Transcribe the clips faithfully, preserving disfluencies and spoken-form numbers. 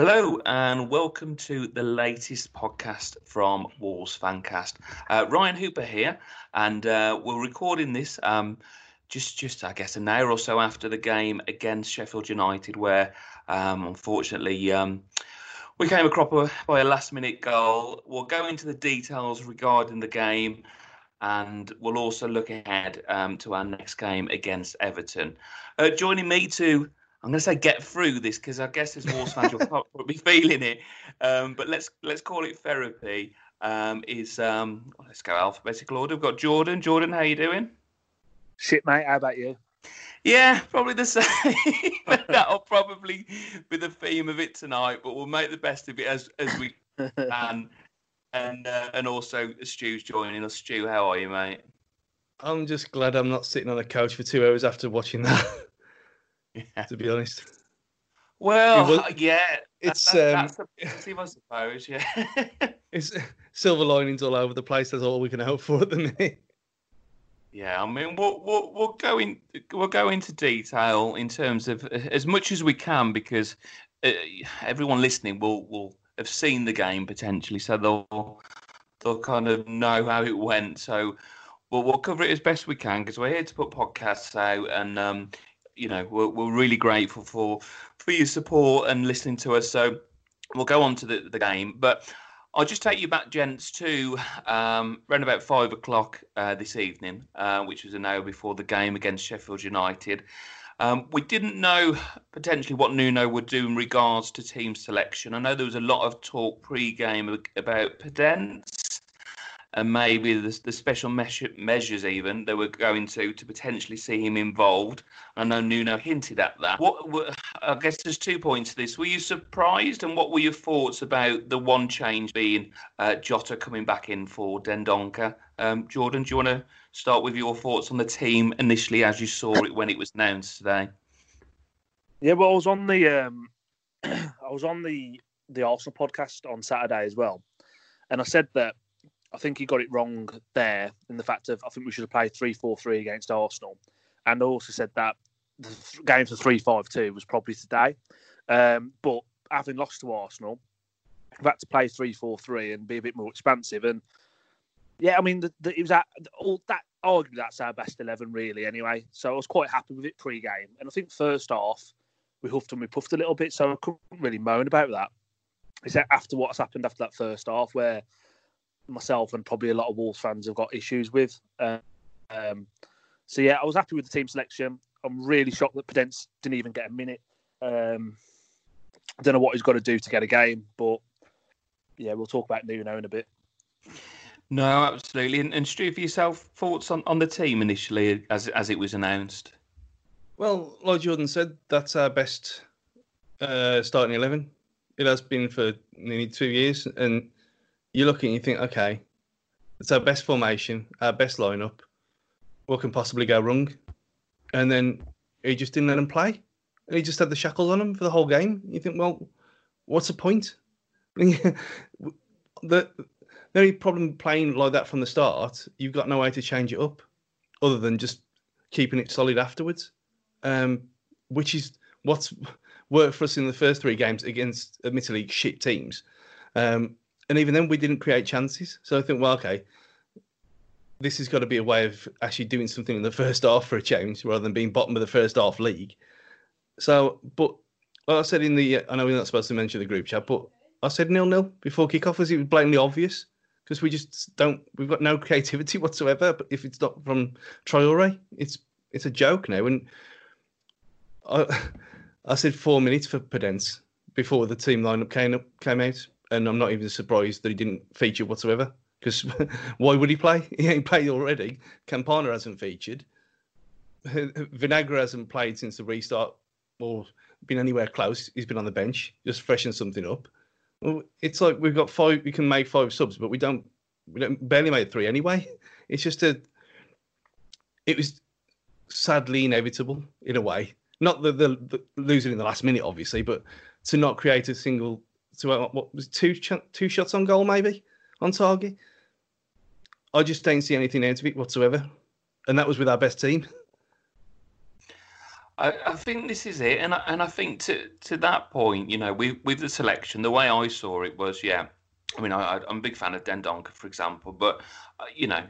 Hello and welcome to the latest podcast from Wolves Fancast. Uh, Ryan Hooper here, and uh, we're recording this um, just, just I guess, an hour or so after the game against Sheffield United, where um, unfortunately um, we came across by a last-minute goal. We'll go into the details regarding the game, and we'll also look ahead um, to our next game against Everton. Uh, joining me to I'm going to say get through this because I guess as Wolves fans you'll probably be feeling it, um, but let's let's call it therapy. Um, is um, well, let's go alphabetical order. We've got Jordan. Jordan, how you doing? Shit, mate. How about you? Yeah, probably the same. That'll probably be the theme of it tonight, but we'll make the best of it as as we can. And uh, and also Stu's joining us. Stu, how are you, mate? I'm just glad I'm not sitting on the couch for two hours after watching that. Yeah. To be honest. Well, it was, yeah, it's that, um, that's a, I suppose, yeah. It's silver linings all over the place. That's all we can hope for at the minute. Yeah, I mean, we'll we'll, we'll go in we'll go into detail in terms of as much as we can because uh, everyone listening will will have seen the game potentially, so they'll they'll kind of know how it went. So, we'll we'll cover it as best we can because we're here to put podcasts out and. Um, You know, we're, we're really grateful for for your support and listening to us. So we'll go on to the, the game. But I'll just take you back, gents, to um, around about five o'clock uh, this evening, uh, which was an hour before the game against Sheffield United. Um, we didn't know potentially what Nuno would do in regards to team selection. I know there was a lot of talk pre-game about Pedence and maybe the, the special measure, measures even that we're going to to potentially see him involved. I know Nuno hinted at that. What were, I guess there's two points to this. Were you surprised, and what were your thoughts about the one change being uh, Jota coming back in for Dendonka? Um, Jordan, do you want to start with your thoughts on the team initially as you saw it when it was announced today? Yeah, well, I was on the um, I was on the the Arsenal podcast on Saturday as well, and I said that. I think he got it wrong there in the fact of I think we should have played three four three against Arsenal. And I also said that the game for three five two was probably today. Um, but having lost to Arsenal, we've had to play three four three and be a bit more expansive. And yeah, I mean, the, the, it was at, all that arguably that's our best eleven really anyway. So I was quite happy with it pre-game. And I think first half, we huffed and we puffed a little bit. So I couldn't really moan about that. It's after what's happened after that first half where myself and probably a lot of Wolves fans have got issues with. Um, so, yeah, I was happy with the team selection. I'm really shocked that Pedence didn't even get a minute. Um, I don't know what he's got to do to get a game, but, yeah, we'll talk about Nuno in a bit. No, absolutely. And, and Stu, for yourself, thoughts on, on the team initially as as it was announced? Well, like Jordan said, that's our best uh, starting eleven. It has been for nearly two years, and you look at it and you think, okay, it's our best formation, our best lineup. What can possibly go wrong? And then he just didn't let him play. And he just had the shackles on him for the whole game. You think, well, what's the point? the, the only problem playing like that from the start, you've got no way to change it up other than just keeping it solid afterwards, um, which is what's worked for us in the first three games against admittedly shit teams. Um, And even then, we didn't create chances. So I think, well, okay, this has got to be a way of actually doing something in the first half for a change rather than being bottom of the first half league. So, but like I said in the, I know we're not supposed to mention the group chat, but I said nil-nil before kickoff as it was blatantly obvious because we just don't, we've got no creativity whatsoever. But if it's not from Traoré, it's it's a joke now. And I I said four minutes for Pedence before the team lineup came up, came out. And I'm not even surprised that he didn't feature whatsoever. Because why would he play? He ain't played already. Campana hasn't featured. Vinagre hasn't played since the restart or been anywhere close. He's been on the bench, just freshen something up. Well, it's like we've got five. We can make five subs, but we don't. We don't barely made three anyway. It's just a. It was sadly inevitable in a way. Not the the, the losing in the last minute, obviously, but to not create a single. So what was two two shots on goal maybe on target? I just don't see anything out of it whatsoever, and that was with our best team. I, I think this is it, and I, and I think to to that point, you know, with with the selection, the way I saw it was, yeah, I mean, I, I'm a big fan of Dendonka, for example, but uh, you know,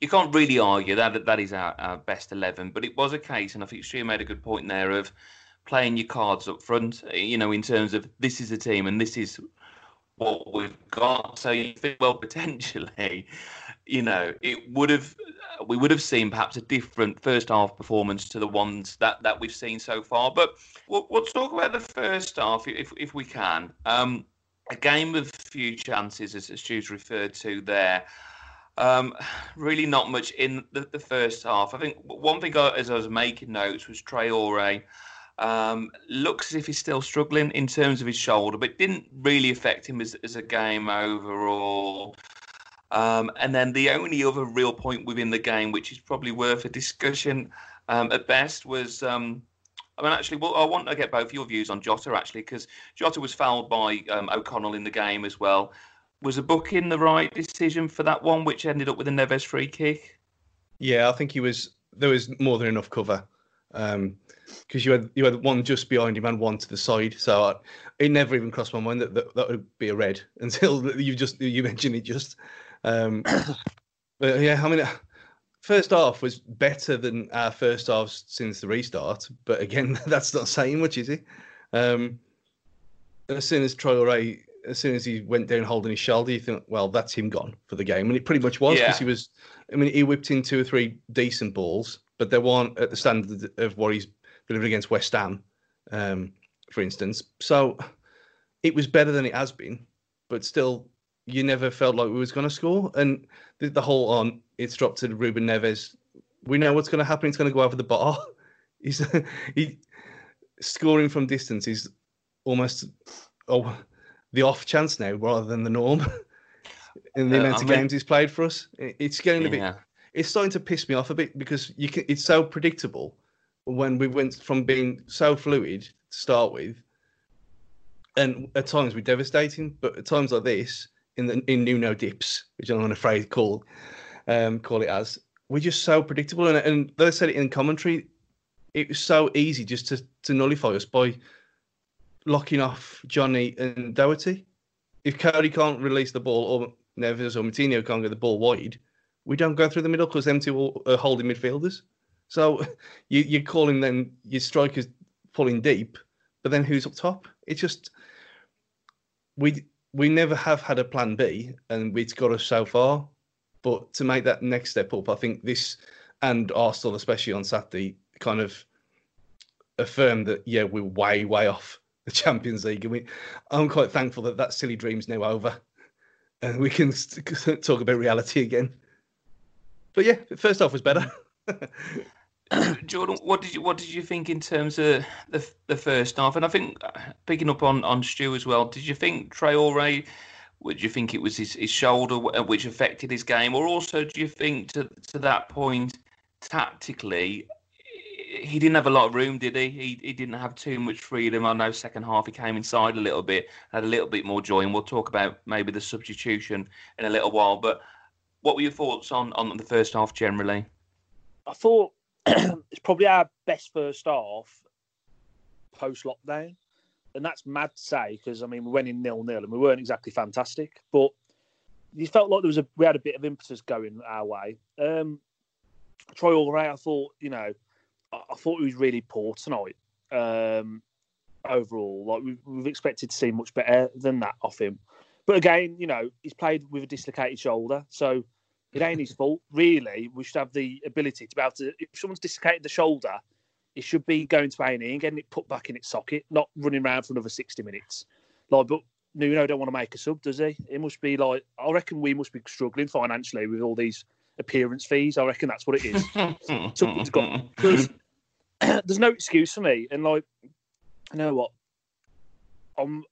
you can't really argue that that is our, our best eleven. But it was a case, and I think Stuart made a good point there of playing your cards up front, you know, in terms of this is a team and this is what we've got. So you think, well, potentially, you know, it would have, we would have seen perhaps a different first half performance to the ones that, that we've seen so far. But we'll, we'll talk about the first half if if we can. Um, a game of few chances, as Stu's referred to there. Um, really not much in the, the first half. I think one thing I, as I was making notes was Traore. Um, looks as if he's still struggling in terms of his shoulder, but didn't really affect him as, as a game overall. Um, and then the only other real point within the game, which is probably worth a discussion um, at best, was um, I mean, actually, well, I want to get both your views on Jota actually, because Jota was fouled by um, O'Connell in the game as well. Was a booking the right decision for that one, which ended up with a Neves free kick? Yeah, I think he was. There was more than enough cover. Um, Because you had you had one just behind him and one to the side, so I, it never even crossed my mind that, that that would be a red until you just you mentioned it just. Um, but yeah, I mean, first half was better than our first half since the restart. But again, that's not saying much, is it? Um, as soon as Traoré, as soon as he went down holding his shoulder, you think, well, that's him gone for the game, and it pretty much was because yeah. he was. I mean, he whipped in two or three decent balls, but they weren't at the standard of what he's delivered against West Ham, um, for instance. So it was better than it has been, but still, you never felt like we was going to score. And the, the whole on, it's dropped to Ruben Neves. We know what's going to happen. It's going to go over the bar. He's he, scoring from distance is almost oh, the off chance now rather than the norm in the uh, amount I mean, of games he's played for us. It, it's getting a bit. Yeah. It's starting to piss me off a bit because you can, it's so predictable. When we went from being so fluid to start with, and at times we're devastating, but at times like this, in the in Nuno dips, which I'm afraid to call um, call it as, we're just so predictable. And, and they said it in commentary, it was so easy just to, to nullify us by locking off Johnny and Doherty. If Cody can't release the ball, or Neves or Matinho can't get the ball wide, we don't go through the middle because them two are holding midfielders. So you, you're calling them your strikers pulling deep, but then who's up top? It's just we we never have had a plan B, and it's got us so far. But to make that next step up, I think this and Arsenal, especially on Saturday, kind of affirmed that yeah, we're way way off the Champions League, and we, I'm quite thankful that that silly dream's now over, and we can st- talk about reality again. But yeah, first half was better. Jordan, what did you what did you think in terms of the the first half? And I think picking up on, on Stu as well, did you think Traoré? Would you think it was his, his shoulder which affected his game, or also do you think to to that point tactically he didn't have a lot of room, did he? He he didn't have too much freedom. I know second half he came inside a little bit, had a little bit more joy, and we'll talk about maybe the substitution in a little while. But what were your thoughts on, on the first half generally? I thought it's probably our best first half post-lockdown. And that's mad to say because, I mean, we went in nil-nil and we weren't exactly fantastic. But you felt like there was a, we had a bit of impetus going our way. Um, Traoré, I thought, you know, I, I thought he was really poor tonight um, overall. Like we, we've expected to see much better than that off him. But again, you know, he's played with a dislocated shoulder. So it ain't his fault, really. We should have the ability to be able to. If someone's dislocated the shoulder, it should be going to A and E and getting it put back in its socket, not running around for another sixty minutes. Like, but Nuno don't want to make a sub, does he? It must be like I reckon we must be struggling financially with all these appearance fees. I reckon that's what it is. Something's got. There's, there's no excuse for me, and like, you know what? I'm.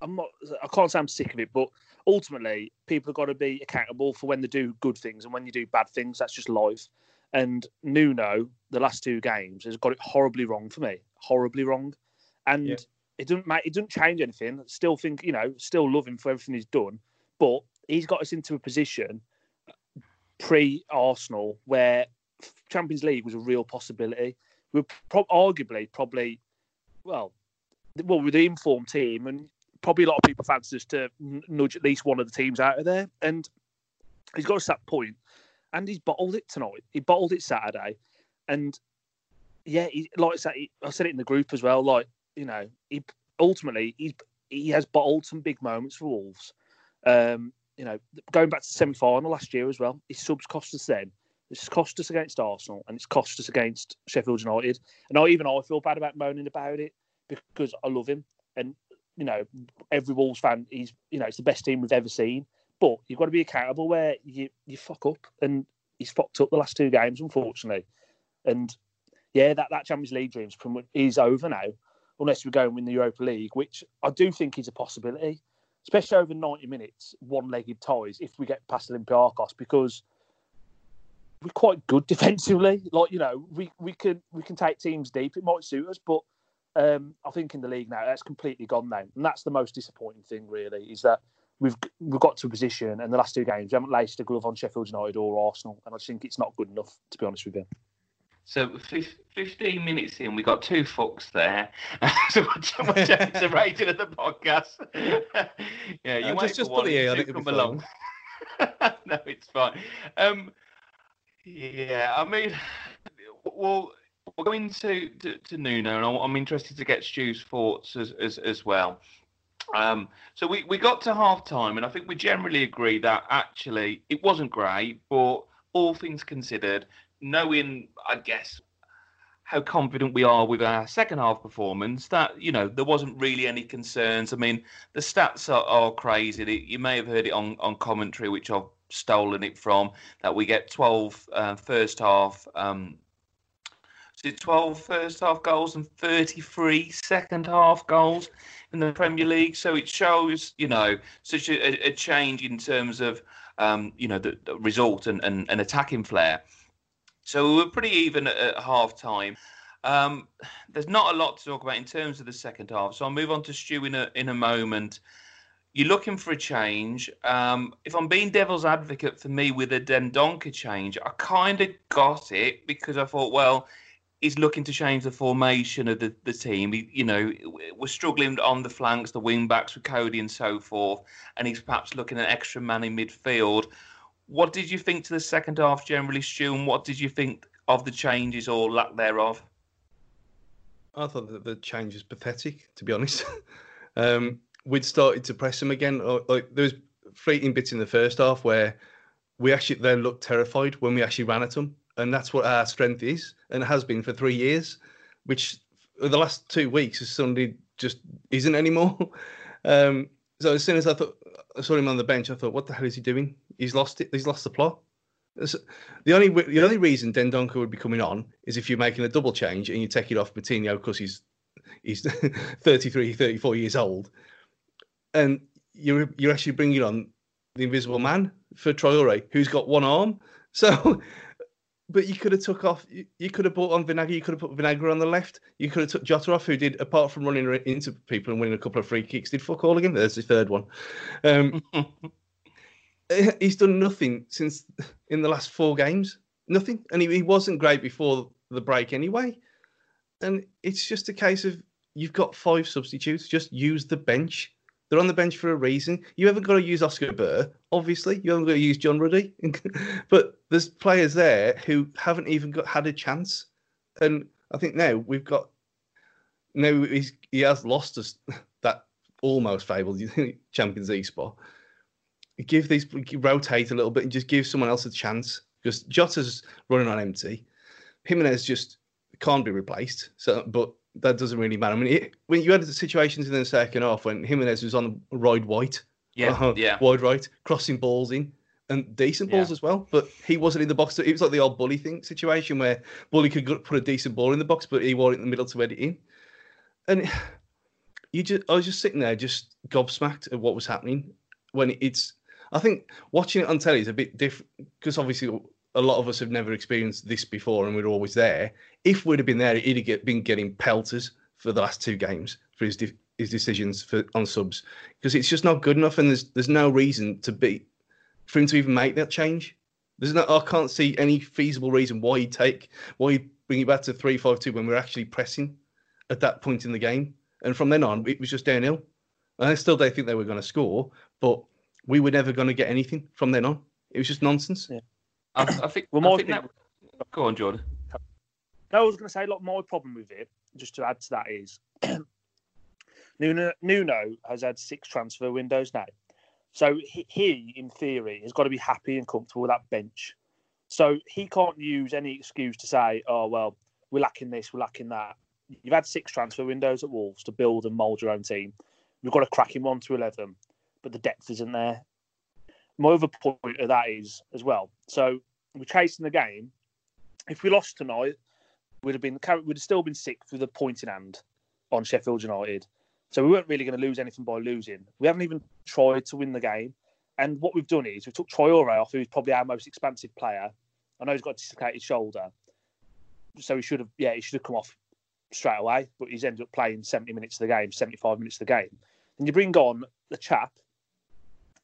I'm not. I can't say I'm sick of it, but. Ultimately, people have got to be accountable for when they do good things and when you do bad things. That's just life. And Nuno, the last two games, has got it horribly wrong for me. Horribly wrong. And yeah. it doesn't make, it doesn't change anything. I still think, you know, still love him for everything he's done. But he's got us into a position pre-Arsenal where Champions League was a real possibility. we're pro- arguably probably, well, well, we're the informed team, and probably a lot of people fancy us to n- nudge at least one of the teams out of there. And he's got us to that point, and he's bottled it tonight. He bottled it Saturday, and yeah, he, like I said, he, I said it in the group as well. Like, you know, he ultimately he he has bottled some big moments for Wolves. Um, you know, going back to the semi-final last year as well, his subs cost us then. It's cost us against Arsenal, and it's cost us against Sheffield United. And I, even I feel bad about moaning about it, because I love him. And, you know, every Wolves fan, he's, you know, it's the best team we've ever seen. But you've got to be accountable where you, you fuck up. And he's fucked up the last two games, unfortunately. And, yeah, that, that Champions League dream is over now, unless we go and win the Europa League, which I do think is a possibility, especially over ninety minutes, one-legged ties, if we get past Olympiacos, because we're quite good defensively. Like, you know, we, we can we can take teams deep. It might suit us, but um, I think in the league now, that's completely gone now. And that's the most disappointing thing, really, is that we've we've got to a position in the last two games. We haven't laced a glove on Sheffield United or Arsenal, and I just think it's not good enough, to be honest with you. So fifteen minutes in, we got two fucks there. So much it's a rating of the podcast. Yeah, you uh, wait just, for just one. It, I think come along. No, it's fine. Um, yeah, I mean, well, we're going to, to, to Nuno, and I'm interested to get Stu's thoughts as as, as well. Um, so we, we got to half-time, and I think we generally agree that actually it wasn't great, but all things considered, knowing, I guess, how confident we are with our second half performance, that, you know, there wasn't really any concerns. I mean, the stats are, are crazy. You may have heard it on, on commentary, which I've stolen it from, that we get twelve uh, first half, um, so twelve first half goals and thirty-three second half goals in the Premier League. So it shows, you know, such a, a change in terms of, um, you know, the, the result and, and, and attacking flair. So we were pretty even at, at half-time. Um, there's not a lot to talk about in terms of the second half, so I'll move on to Stu in a, in a moment. You're looking for a change. Um, if I'm being devil's advocate, for me, with a Dendonka change, I kind of got it because I thought, well, he's looking to change the formation of the, the team. He, you know, we're struggling on the flanks, the wing-backs with Cody and so forth, and he's perhaps looking at an extra man in midfield. What did you think to the second half generally, Stu, and what did you think of the changes or lack thereof? I thought that the change was pathetic, to be honest. um, we'd started to press them again. Like, there was fleeting bits in the first half where we actually then looked terrified when we actually ran at them, and that's what our strength is and has been for three years, which the last two weeks has suddenly just isn't anymore. um, so as soon as I thought... I saw him on the bench. I thought, what the hell is he doing? He's lost it. He's lost the plot. The only the only reason Dendonka would be coming on is if you're making a double change and you take it off Matinho because he's he's thirty-three, thirty-four years old, and you're you're actually bringing on the invisible man for Traoré, who's got one arm. So, but you could have took off. You, you could have brought on Vinagre. You could have put Vinagre on the left. You could have took Jota off, who did, apart from running into people and winning a couple of free kicks, did fuck all again. There's the third one. Um, he's done nothing since in the last four games. Nothing, and he, he wasn't great before the break anyway. And it's just a case of you've got five substitutes. Just use the bench. They're on the bench for a reason. You haven't got to use Oscar Burr, obviously. You haven't got to use John Ruddy. But there's players there who haven't even got had a chance. And I think now we've got... Now he's, he has lost us that almost fabled Champions League spot. Give these... Rotate a little bit and just give someone else a chance. Because Jota's running on empty. Jimenez just can't be replaced. So, but... that doesn't really matter. I mean, it, when you had the situations in the second half when Jimenez was on wide right, yeah, uh, yeah, wide right, crossing balls in, and decent balls yeah. as well, but he wasn't in the box. So it was like the old Bully thing situation where Bully could put a decent ball in the box, but he wore it in the middle to edit in. And you just, I was just sitting there, just gobsmacked at what was happening. When it's, I think watching it on telly is a bit different because obviously a lot of us have never experienced this before, and we were always there. If we'd have been there, he'd have get, been getting pelters for the last two games for his de- his decisions for, on subs, because it's just not good enough, and there's there's no reason to be for him to even make that change. There's no, I can't see any feasible reason why he'd take, why he'd bring it back to three five two when we were actually pressing at that point in the game. And from then on, it was just downhill. And I still don't think they were going to score, but we were never going to get anything from then on. It was just nonsense. Yeah. I, I think, well, I think thing, that... Go on, Jordan. No, I was going to say, look, my problem with it, just to add to that, is Nuno, Nuno has had six transfer windows now. So he, he, in theory, has got to be happy and comfortable with that bench. So he can't use any excuse to say, oh, well, we're lacking this, we're lacking that. You've had six transfer windows at Wolves to build and mould your own team. You've got a cracking one to eleven, but the depth isn't there. My other point of that is, as well, so we're chasing the game. If we lost tonight, we'd have been we'd have still been sixth with a point in hand on Sheffield United. So we weren't really going to lose anything by losing. We haven't even tried to win the game. And what we've done is we took Traore off, who's probably our most expansive player. I know he's got a dislocated shoulder. So he should have, yeah, he should have come off straight away, but he's ended up playing seventy minutes of the game, seventy-five minutes of the game. And you bring on the chap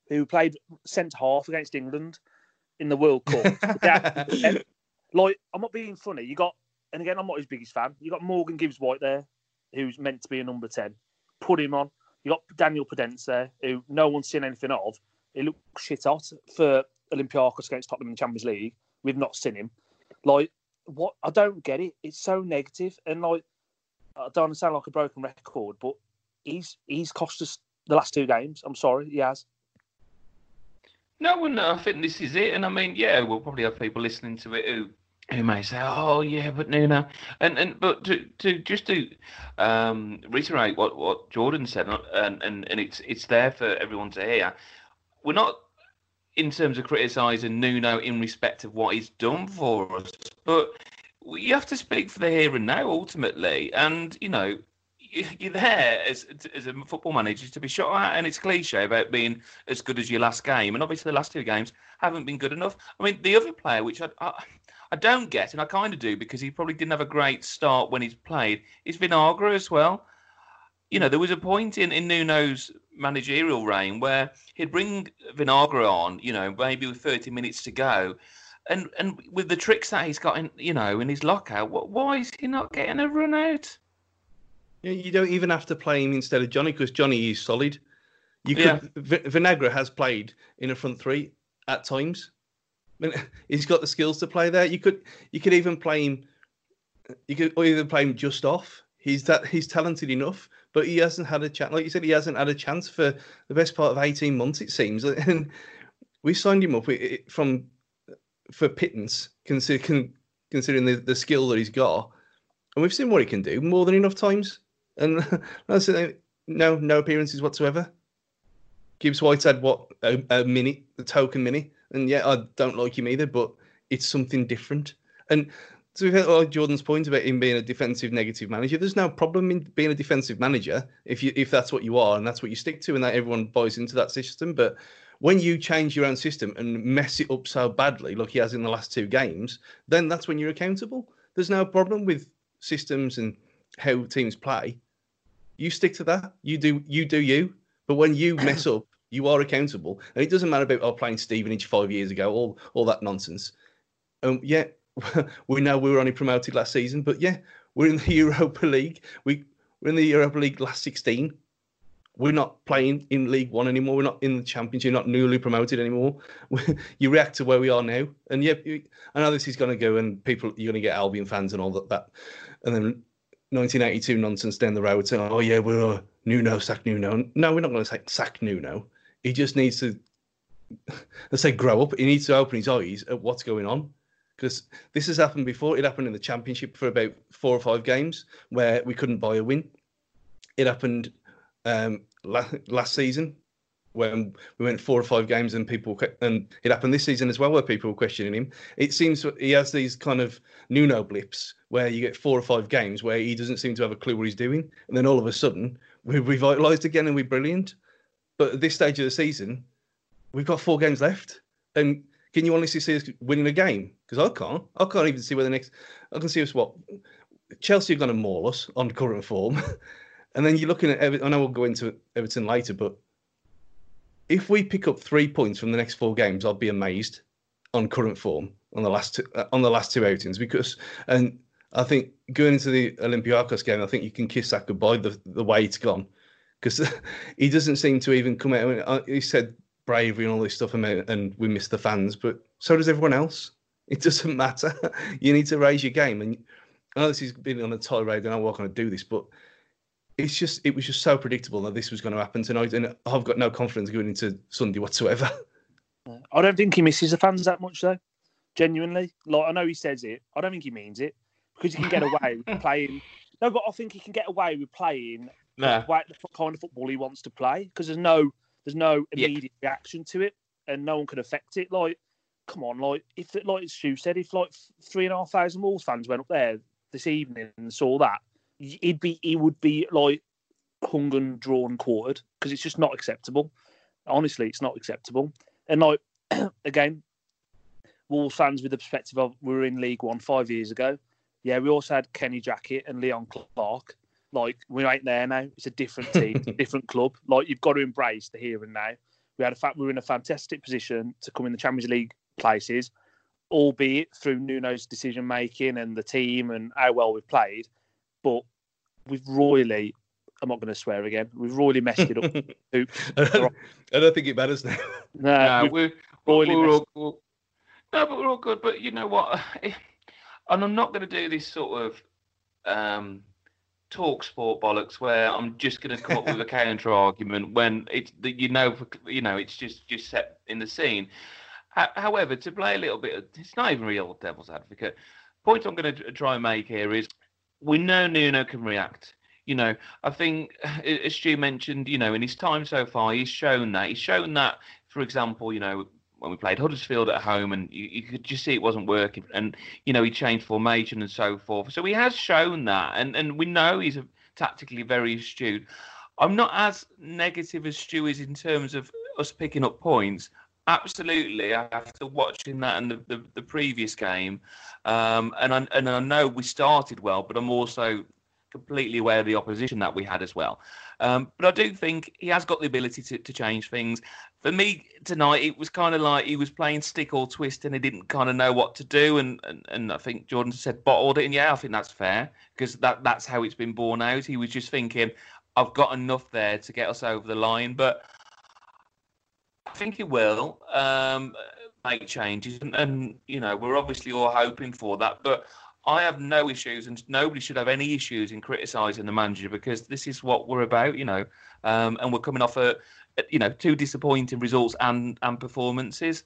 who played centre-half against England in the World Cup. Like, I'm not being funny. You got, and again, I'm not his biggest fan. You got Morgan Gibbs-White there, who's meant to be a number ten. Put him on. You got Daniel Pedence there, who no one's seen anything of. He looked shit hot for Olympiacos against Tottenham in the Champions League. We've not seen him. Like, what? I don't get it. It's so negative. And, like, I don't sound like a broken record, but he's he's cost us the last two games. I'm sorry, he has. No, well, no, I think this is it. And I mean, yeah, we'll probably have people listening to it who who may say, "Oh, yeah, but Nuno," and and but to to just to um, reiterate what, what Jordan said, and, and and it's it's there for everyone to hear. We're not in terms of criticising Nuno in respect of what he's done for us, but you have to speak for the here and now ultimately, and you know. You're there as as a football manager to be shot at, and it's cliche about being as good as your last game. And obviously, the last two games haven't been good enough. I mean, the other player, which I I, I don't get, and I kind of do because he probably didn't have a great start when he's played, is Vinagre as well. You know, there was a point in, in Nuno's managerial reign where he'd bring Vinagre on, you know, maybe with thirty minutes to go. And, and with the tricks that he's got in, you know, in his lockout, what, why is he not getting a run out? You don't even have to play him instead of Johnny because Johnny is solid. You could, yeah. v- Vinagre has played in a front three at times. I mean, he's got the skills to play there. You could you could even play him. You could either play him just off. He's that he's talented enough, but he hasn't had a chance. Like you said, he hasn't had a chance for the best part of eighteen months, it seems. And we signed him up from for pittance, considering considering the, the skill that he's got, and we've seen what he can do more than enough times. And that's no, no appearances whatsoever. Gibbs-White had what a, a mini, the token mini, and yeah, I don't like him either. But it's something different. And so we've heard oh, Jordan's point about him being a defensive negative manager. There's no problem in being a defensive manager if you if that's what you are and that's what you stick to, and that everyone buys into that system. But when you change your own system and mess it up so badly, like he has in the last two games, then that's when you're accountable. There's no problem with systems and how teams play. You stick to that. You do you do you. But when you mess up, you are accountable. And it doesn't matter about oh, playing Stevenage five years ago, all all that nonsense. Um, yeah, we know we were only promoted last season, but yeah, we're in the Europa League. We we're in the Europa League last sixteen. We're not playing in League One anymore. We're not in the Championship. We're not newly promoted anymore. You react to where we are now. And yeah, I know this is going to go and people you're going to get Albion fans and all that. that. And then nineteen eighty-two nonsense down the road saying, oh, yeah, we're uh, Nuno, sack Nuno. No, we're not going to say sack Nuno. He just needs to, let's say, grow up. He needs to open his eyes at what's going on. Because this has happened before. It happened in the Championship for about four or five games where we couldn't buy a win. It happened um, last, last season when we went four or five games and people, and it happened this season as well where people were questioning him. It seems he has these kind of Nuno blips where you get four or five games where he doesn't seem to have a clue what he's doing. And then all of a sudden, we're revitalised again and we're brilliant. But at this stage of the season, we've got four games left. And can you honestly see us winning a game? Because I can't. I can't even see where the next... I can see us what... Chelsea are going to maul us on current form. And then you're looking at... Ever- I know we'll go into Everton later, but... If we pick up three points from the next four games, I'd be amazed. on current form on the last two, on the last two outings, because and I think going into the Olympiacos game, I think you can kiss that goodbye the, the way it's gone, because he doesn't seem to even come out. I mean, he said bravery and all this stuff, and we miss the fans, but so does everyone else. It doesn't matter. You need to raise your game. And I know this has been on a tirade, and I'm not going to do this, but it's just it was just so predictable that this was going to happen tonight, and I've got no confidence going into Sunday whatsoever. I don't think he misses the fans that much, though. Genuinely, like I know he says it, I don't think he means it, because he can get away with playing. No, but I think he can get away with playing nah. the kind of football he wants to play, because there's no there's no immediate yeah. reaction to it, and no one can affect it. Like, come on, like if like Stu said, if like three and a half thousand Wolves fans went up there this evening and saw that, he'd be he would be like hung and drawn, quartered, because it's just not acceptable. Honestly, it's not acceptable. And like again, Wolves fans with the perspective of we were in League One five years ago. Yeah, we also had Kenny Jackett and Leon Clark. Like, we ain't there now. It's a different team, it's a different club. Like, you've got to embrace the here and now. We had a fact we were in a fantastic position to come in the Champions League places, albeit through Nuno's decision making and the team and how well we've played. But we've royally, I'm not going to swear again, we've royally messed it up. Oops. I, don't, I don't think it matters now. No, no we're, royally we're all good. No, but we're all good. But you know what? And I'm not going to do this sort of um, talk sport bollocks where I'm just going to come up with a counter argument when it's that you know you know it's just, just set in the scene. However, to play a little bit of, it's not even real devil's advocate. Point I'm going to try and make here is, we know Nuno can react. You know, I think, as Stu mentioned, you know, in his time so far, he's shown that. He's shown that, for example, you know, when we played Huddersfield at home, and you, you could just see it wasn't working. And, you know, he changed formation and so forth. So he has shown that. And, and we know he's a, tactically very astute. I'm not as negative as Stu is in terms of us picking up points. Absolutely, after watching that and the, the, the previous game, um, and I, and I know we started well, but I'm also completely aware of the opposition that we had as well. Um, but I do think he has got the ability to, to change things. For me tonight, it was kind of like he was playing stick or twist, and he didn't kind of know what to do. And, and, and I think Jordan said bottled it, and yeah, I think that's fair, because that that's how it's been borne out. He was just thinking, I've got enough there to get us over the line, but I think he will um, make changes, and, and you know we're obviously all hoping for that. But I have no issues, and nobody should have any issues in criticising the manager, because this is what we're about, you know. Um, and we're coming off a, you know, two disappointing results and and performances.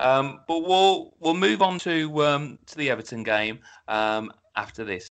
Um, but we'll we'll move on to um, to the Everton game um, after this.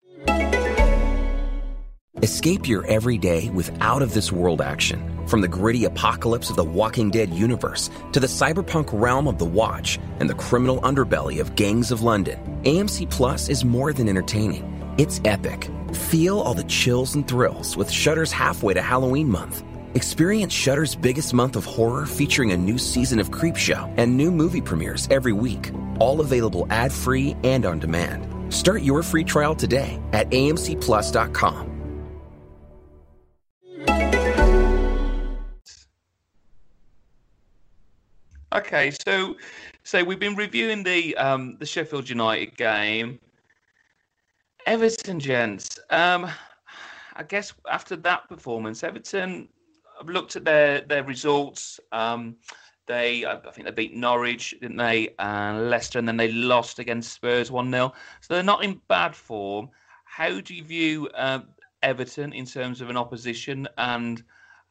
Escape your everyday with out-of-this-world action. From the gritty apocalypse of the Walking Dead universe to the cyberpunk realm of The Watch and the criminal underbelly of Gangs of London, A M C Plus is more than entertaining. It's epic. Feel all the chills and thrills with Shudder's halfway to Halloween month. Experience Shudder's biggest month of horror, featuring a new season of Creepshow and new movie premieres every week. All available ad-free and on demand. Start your free trial today at A M C plus dot com. Okay, so so we've been reviewing the um, the Sheffield United game. Everton, gents, um, I guess after that performance, Everton, I've looked at their their results. Um, they, I think they beat Norwich, didn't they? And uh, Leicester, and then they lost against Spurs one nil. So they're not in bad form. How do you view uh, Everton in terms of an opposition? And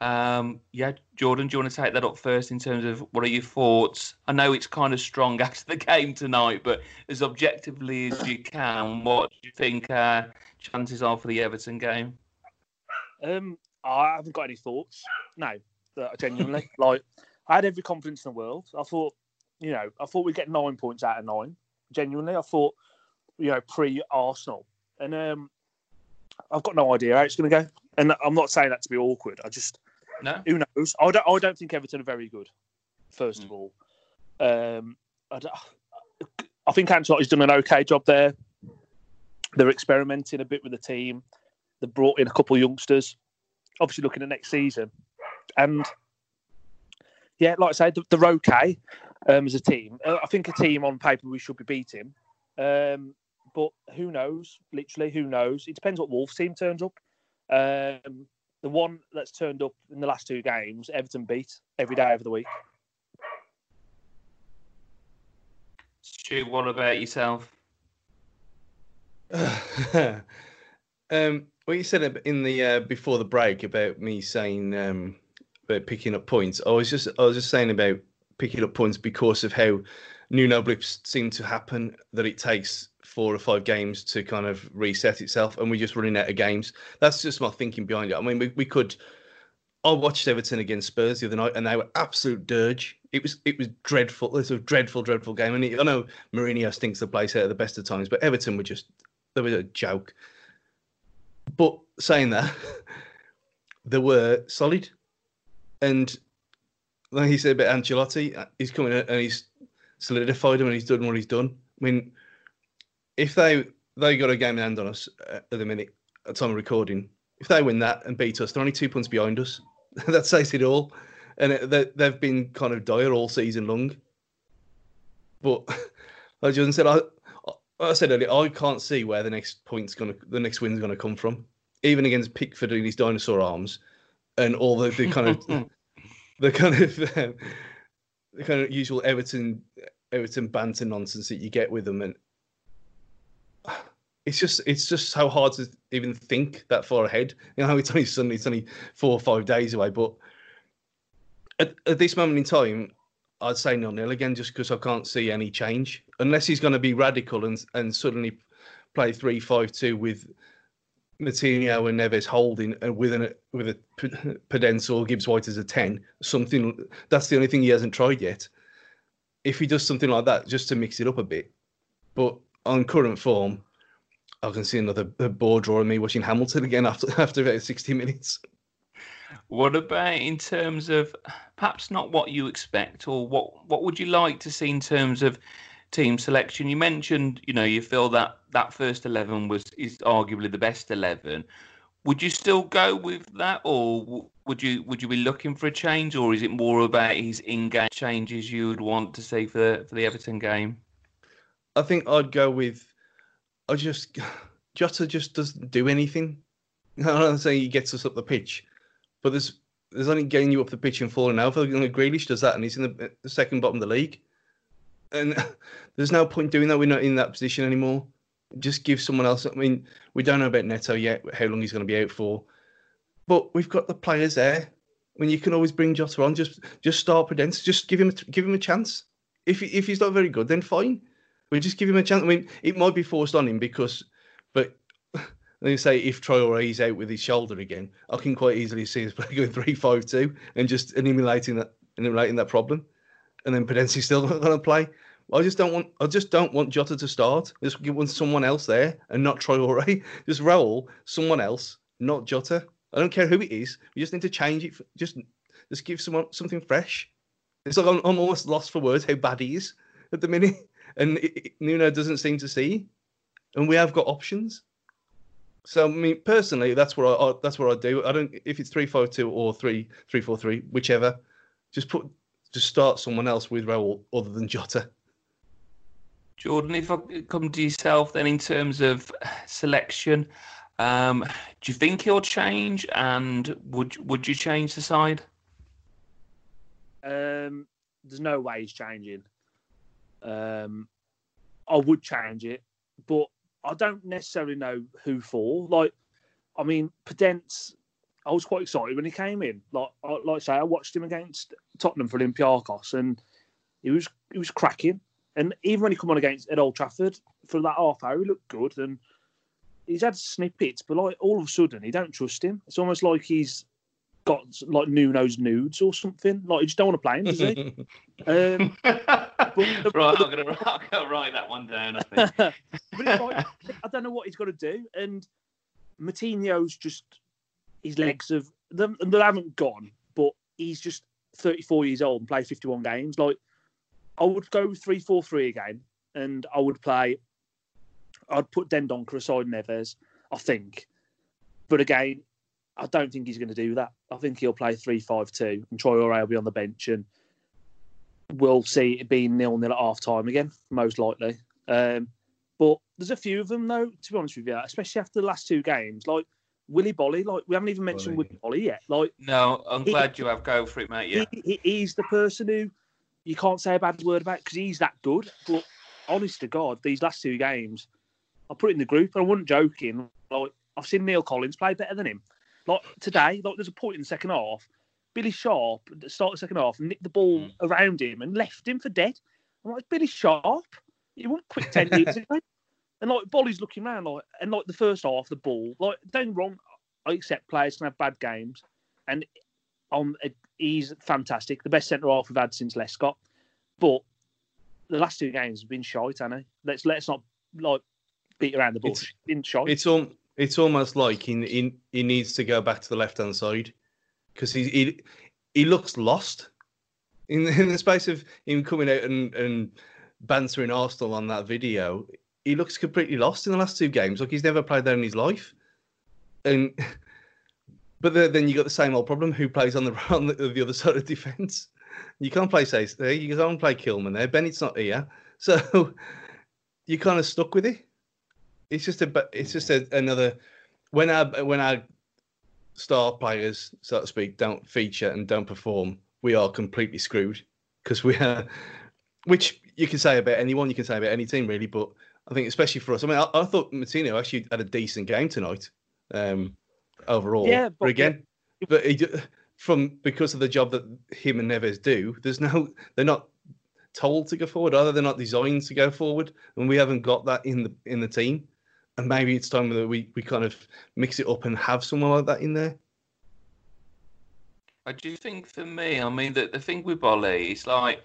Um, yeah, Jordan, do you want to take that up first in terms of what are your thoughts? I know it's kind of strong after the game tonight, but as objectively as you can, what do you think uh, chances are for the Everton game? Um, I haven't got any thoughts. No, genuinely. Like, I had every confidence in the world. I thought, you know, I thought we'd get nine points out of nine. Genuinely, I thought, you know, pre-Arsenal. And um, I've got no idea how it's going to go. And I'm not saying that to be awkward. I just... No. Who knows? I don't. I don't think Everton are very good. First mm. of all, um, I, don't, I think Ancelotti's done an okay job there. They're experimenting a bit with the team. They brought in a couple of youngsters, obviously looking at next season. And yeah, like I say, they're okay. um, as a team. I think a team on paper we should be beating. Um, but who knows? Literally, who knows? It depends what Wolves team turns up. Um, the one that's turned up in the last two games, Everton beat every day of the week. Stu, what about yourself? um, what you said in the uh, before the break about me saying um, about picking up points, I was just I was just saying about picking up points because of how Nuno blips seem to happen, that it takes four or five games to kind of reset itself, and we're just running out of games. That's just my thinking behind it. I mean, we, we could. I watched Everton against Spurs the other night, and they were absolute dirge. It was it was dreadful. It's a dreadful, dreadful game. And it, I know Mourinho stinks the place out at the best of times, but Everton were just they were a joke. But saying that, they were solid. And like he said about Ancelotti, he's coming and he's solidified him and he's done what he's done. I mean, if they they got a game in hand on us at the minute, at the time of recording, if they win that and beat us, they're only two points behind us. That says it all. And they've been kind of dire all season long. But like Jordan said, I, I said earlier, I can't see where the next point's gonna, the next win's gonna come from. Even against Pickford and his dinosaur arms, and all the, the kind of the kind of um, the kind of usual Everton Everton banter nonsense that you get with them, and it's just it's just so hard to even think that far ahead. You know, it's only Sunday, it's only four or five days away, but. At, at this moment in time, I'd say nil-nil again, just because I can't see any change. Unless he's going to be radical and and suddenly play three five two with Martinho and Neves holding and with an with a Pedence or Gibbs White as a ten. Something that's the only thing he hasn't tried yet. If he does something like that, just to mix it up a bit. But on current form, I can see another bore draw of me watching Hamilton again after after about sixty minutes. What about in terms of perhaps not what you expect, or what, what would you like to see in terms of team selection? You mentioned, you know, you feel that that first eleven was is arguably the best eleven. Would you still go with that, or would you would you be looking for a change, or is it more about his in-game changes you would want to see for the, for the Everton game? I think I'd go with I just Jota just doesn't do anything. I don't say he gets us up the pitch. But there's there's only getting you up the pitch and falling over. You know, Grealish does that, and he's in the, the second bottom of the league. And there's no point doing that. We're not in that position anymore. Just give someone else. I mean, we don't know about Neto yet, how long he's going to be out for. But we've got the players there. I mean, you can always bring Jota on. Just just start Prudence. Just give him give him a chance. If he, if he's not very good, then fine. We'll just give him a chance. I mean, it might be forced on him because, but. Let me say, if Traore's out with his shoulder again, I can quite easily see us going three five two and just eliminating that, eliminating that problem. And then Pedensi's still not going to play. I just don't want. I just don't want Jota to start. I just want someone else there, and not Traore. Just Raúl, someone else, not Jota. I don't care who it is. We just need to change it. For, just, just give someone something fresh. It's like I'm, I'm almost lost for words how bad he is at the minute, and it, it, Nuno doesn't seem to see. And we have got options. So I mean, personally, that's what I, I that's what I do. I don't if it's three five two or three three four three, whichever. Just put, just start someone else with Raúl other than Jota. Jordan, if I come to yourself, then in terms of selection, um, do you think he'll change, and would would you change the side? Um, there's no way he's changing. Um, I would change it, but. I don't necessarily know who for. Like, I mean, Pedence, I was quite excited when he came in. Like, I, like I say, I watched him against Tottenham for Olympiacos, and he was he was cracking. And even when he came on against at Old Trafford for that half hour, he looked good. And he's had snippets, but like all of a sudden, you don't trust him. It's almost like he's got like Nuno's nudes or something. Like, you just don't want to play him, does he? um, the, right, the, I'm going to write that one down, I think. But like, I don't know what he's going to do. And Martinho's just, his legs have, they, they haven't gone, but he's just thirty-four years old and played fifty-one games. Like, I would go three four three again, and I would play, I'd put Dendoncker aside Neves, I think. But again, I don't think he's going to do that. I think he'll play three five two, and Traoré will be on the bench, and we'll see it being nil-nil at half-time again, most likely. Um, but there's a few of them, though, to be honest with you, especially after the last two games. Like, Willy Bolly, like, we haven't even mentioned Willy Bolly yet. Like, no, I'm he, glad you have go for it, mate, yeah. He, he's the person who you can't say a bad word about because he's that good. But, honest to God, these last two games, I put it in the group, and I wasn't joking. Like, I've seen Neil Collins play better than him. Like, today, like, there's a point in the second half, Billy Sharp, at the start of the second half, nicked the ball mm. around him and left him for dead. I'm like, Billy Sharp? He wasn't quick ten years ago. And, like, Bolly's looking around, like, and, like, the first half, the ball, like, don't wrong, I accept players can have bad games, and on a, he's fantastic, the best centre-half we've had since Les Scott, but the last two games have been shite, Anna. Let's Let's not, like, beat around the bush. It's, been shite. It's all... It's almost like he, he he needs to go back to the left hand side because he, he he looks lost in in the space of him coming out and, and bantering Arsenal on that video. He looks completely lost in the last two games, like he's never played there in his life. And but the, then you got the same old problem: who plays on the on the, the other side of defence? You can't play Sace there. You can't play Kilman there. Bennett's not here, so you're kind of stuck with it. It's just a, it's just a, another when our when our star players, so to speak, don't feature and don't perform, we are completely screwed because we are. Which you can say about anyone, you can say about any team really, but I think especially for us. I mean, I, I thought Martino actually had a decent game tonight, um, overall. Yeah, but, but again, yeah. but he, from because of the job that him and Neves do, there's no, they're not told to go forward. Either they're not designed to go forward, and we haven't got that in the in the team. And maybe it's time that we, we kind of mix it up and have someone like that in there. I do think for me, I mean, the, the thing with Bolly is like,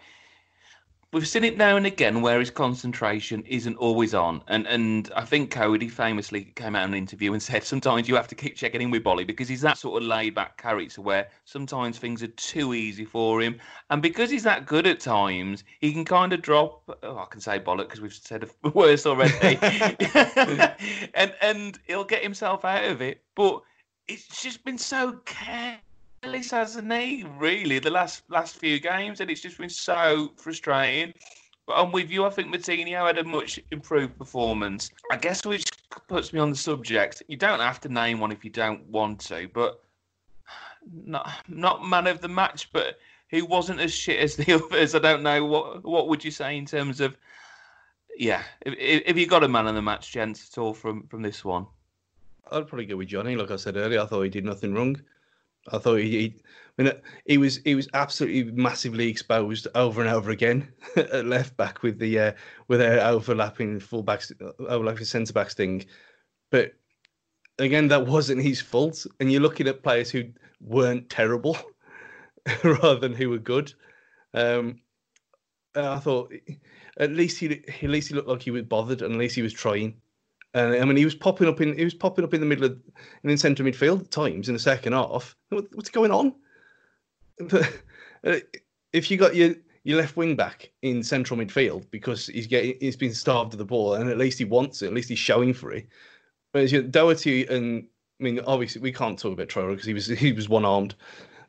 we've seen it now and again where his concentration isn't always on. And and I think Cody famously came out in an interview and said, sometimes you have to keep checking in with Bolly because he's that sort of laid back character where sometimes things are too easy for him. And because he's that good at times, he can kind of drop, oh, I can say bollock because we've said the worst already. and, and he'll get himself out of it. But it's just been so careful. Alice hasn't he, really, the last last few games, and it's just been so frustrating. But I'm with you. I think Martino had a much improved performance. I guess which puts me on the subject. You don't have to name one if you don't want to, but not not man of the match, but who wasn't as shit as the others. I don't know. What what would you say in terms of, yeah, if, if you got a man of the match, gents, at all from, from this one? I'd probably go with Johnny. Like I said earlier, I thought he did nothing wrong. I thought he, he, I mean, he was he was absolutely massively exposed over and over again at left back with the uh, with their overlapping full back, overlapping centre back sting. But again, that wasn't his fault. And you're looking at players who weren't terrible rather than who were good. Um, I thought at least he at least he looked like he was bothered, and at least he was trying. And I mean, he was popping up in he was popping up in the middle of in centre midfield at times in the second half. What, what's going on? If you got your, your left wing back in central midfield because he's getting he's been starved of the ball, and at least he wants it, at least he's showing for it. Whereas you know, Doherty, and I mean, obviously we can't talk about Traore because he was he was one armed,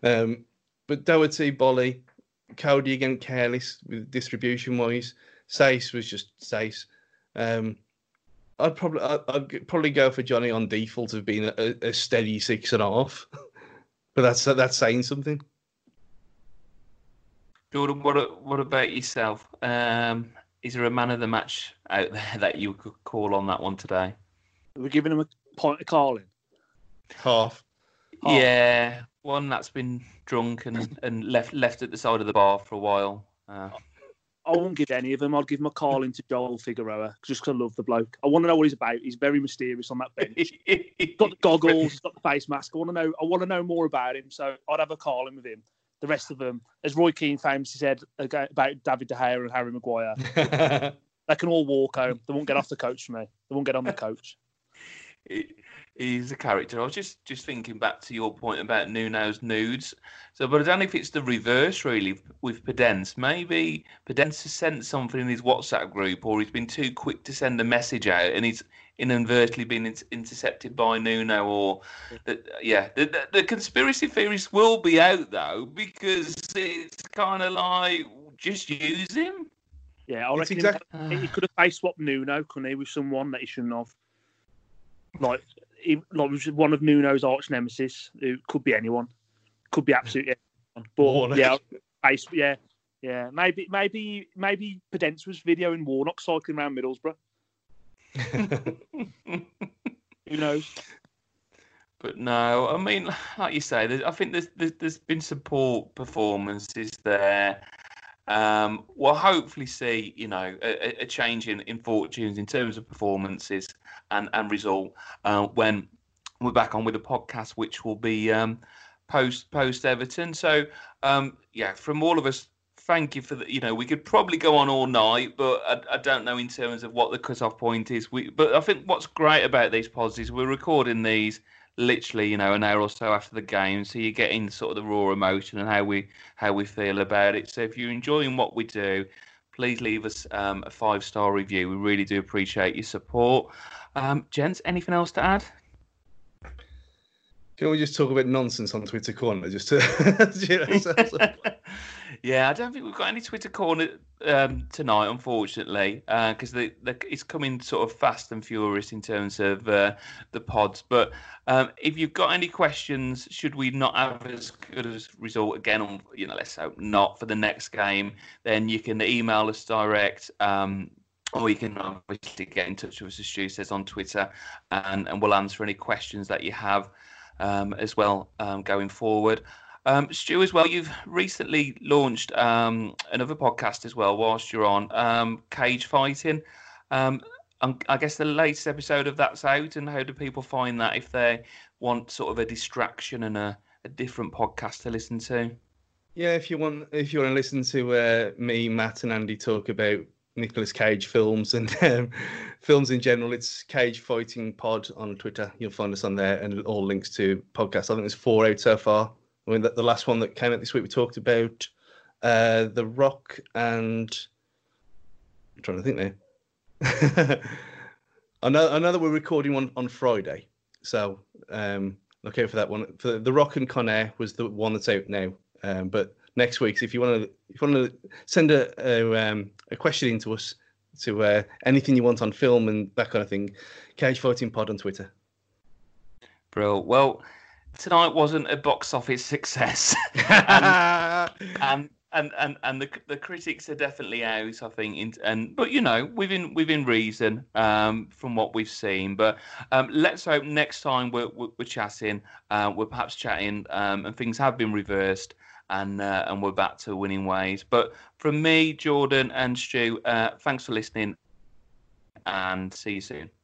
um, but Doherty, Bolly, Cody again careless with distribution wise. Sace was just Sace. Um, I'd probably I'd probably go for Johnny on default of being a, a steady six and a half, but that's that's saying something. Jordan, what what about yourself? Um, is there a man of the match out there that you could call on that one today? We're giving him a point of calling. Half. Half. Yeah, one that's been drunk and, and left left at the side of the bar for a while. Uh, I won't give any of them. I'll give him a call into Joel Figueroa just because I love the bloke. I want to know what he's about. He's very mysterious on that bench. He's got the goggles, he's got the face mask. I want to know. I want to know more about him. So I'd have a call in with him. The rest of them, as Roy Keane famously said about David De Gea and Harry Maguire, they can all walk home. They won't get off the coach for me. They won't get on the coach. He's a character. I was just, just thinking back to your point about Nuno's nudes. So, but I don't know if it's the reverse, really, with Pedence. Maybe Pedence has sent something in his WhatsApp group, or he's been too quick to send a message out, and he's inadvertently been in- intercepted by Nuno. Or, uh, yeah, the, the, the conspiracy theories will be out, though, because it's kind of like, Just use him. Yeah, I it's reckon exactly... he could have face swapped Nuno, couldn't he, with someone that he shouldn't have. Like, he, like one of Nuno's arch nemesis, who could be anyone, could be absolutely anyone. But Warnock. yeah, face, yeah, yeah. Maybe, maybe, maybe Pedence was videoing Warnock cycling around Middlesbrough. Who knows? But no, I mean, like you say, I think there's, there's, there's been support performances there. Um, we'll hopefully see, you know, a, a change in, in fortunes in terms of performances and, and result uh, when we're back on with the podcast, which will be um, post post Everton. So, um, yeah, from all of us, thank you for the, you know, we could probably go on all night, but I, I don't know in terms of what the cut-off point is. We, but I think what's great about these pods is we're recording these literally, you know, an hour or so after the game, so you're getting sort of the raw emotion and how we how we feel about it. So if you're enjoying what we do, please leave us um, a five star review. We really do appreciate your support, um, gents. Anything else to add? Can we just talk about nonsense on Twitter corner? Just to, you know, so, so. Yeah, I don't think we've got any Twitter corner um, tonight, unfortunately, because uh, it's coming sort of fast and furious in terms of uh, the pods. But um, if you've got any questions, should we not have as good a result again, or, you know, let's hope not for the next game, then you can email us direct. Um, Or you can obviously get in touch with us, as Stu says, on Twitter, and, and we'll answer any questions that you have um, as well um, going forward. Um, Stu, as well, you've recently launched um, another podcast as well whilst you're on, um, Cage Fighting. Um, I guess the latest episode of that's out, and how do people find that if they want sort of a distraction and a, a different podcast to listen to? Yeah, if you want, if you want to listen to uh, me, Matt and Andy talk about Nicolas Cage films and um, films in general, it's Cage Fighting Pod on Twitter. You'll find us on there, and all links to podcasts. I think there's four out so far. I mean, the, the last one that came out this week, we talked about uh, The Rock and... I'm trying to think now. I, know, I know that we're recording one on Friday, so um, look out for that one. For The Rock and Conair was the one that's out now, um, but... next week, so if you want to, if you want to send a a, um, a question in to us, to uh, anything you want on film and that kind of thing, Cage Fighting Pod on Twitter. Bro, well, tonight wasn't a box office success, and, and and and and the the critics are definitely out, I think. In, and but you know, within within reason, um, from what we've seen. But um, let's hope next time we're we're, we're chatting, uh, we're perhaps chatting, um, and things have been reversed. And uh, and we're back to winning ways. But from me, Jordan and Stu, uh, thanks for listening, and see you soon.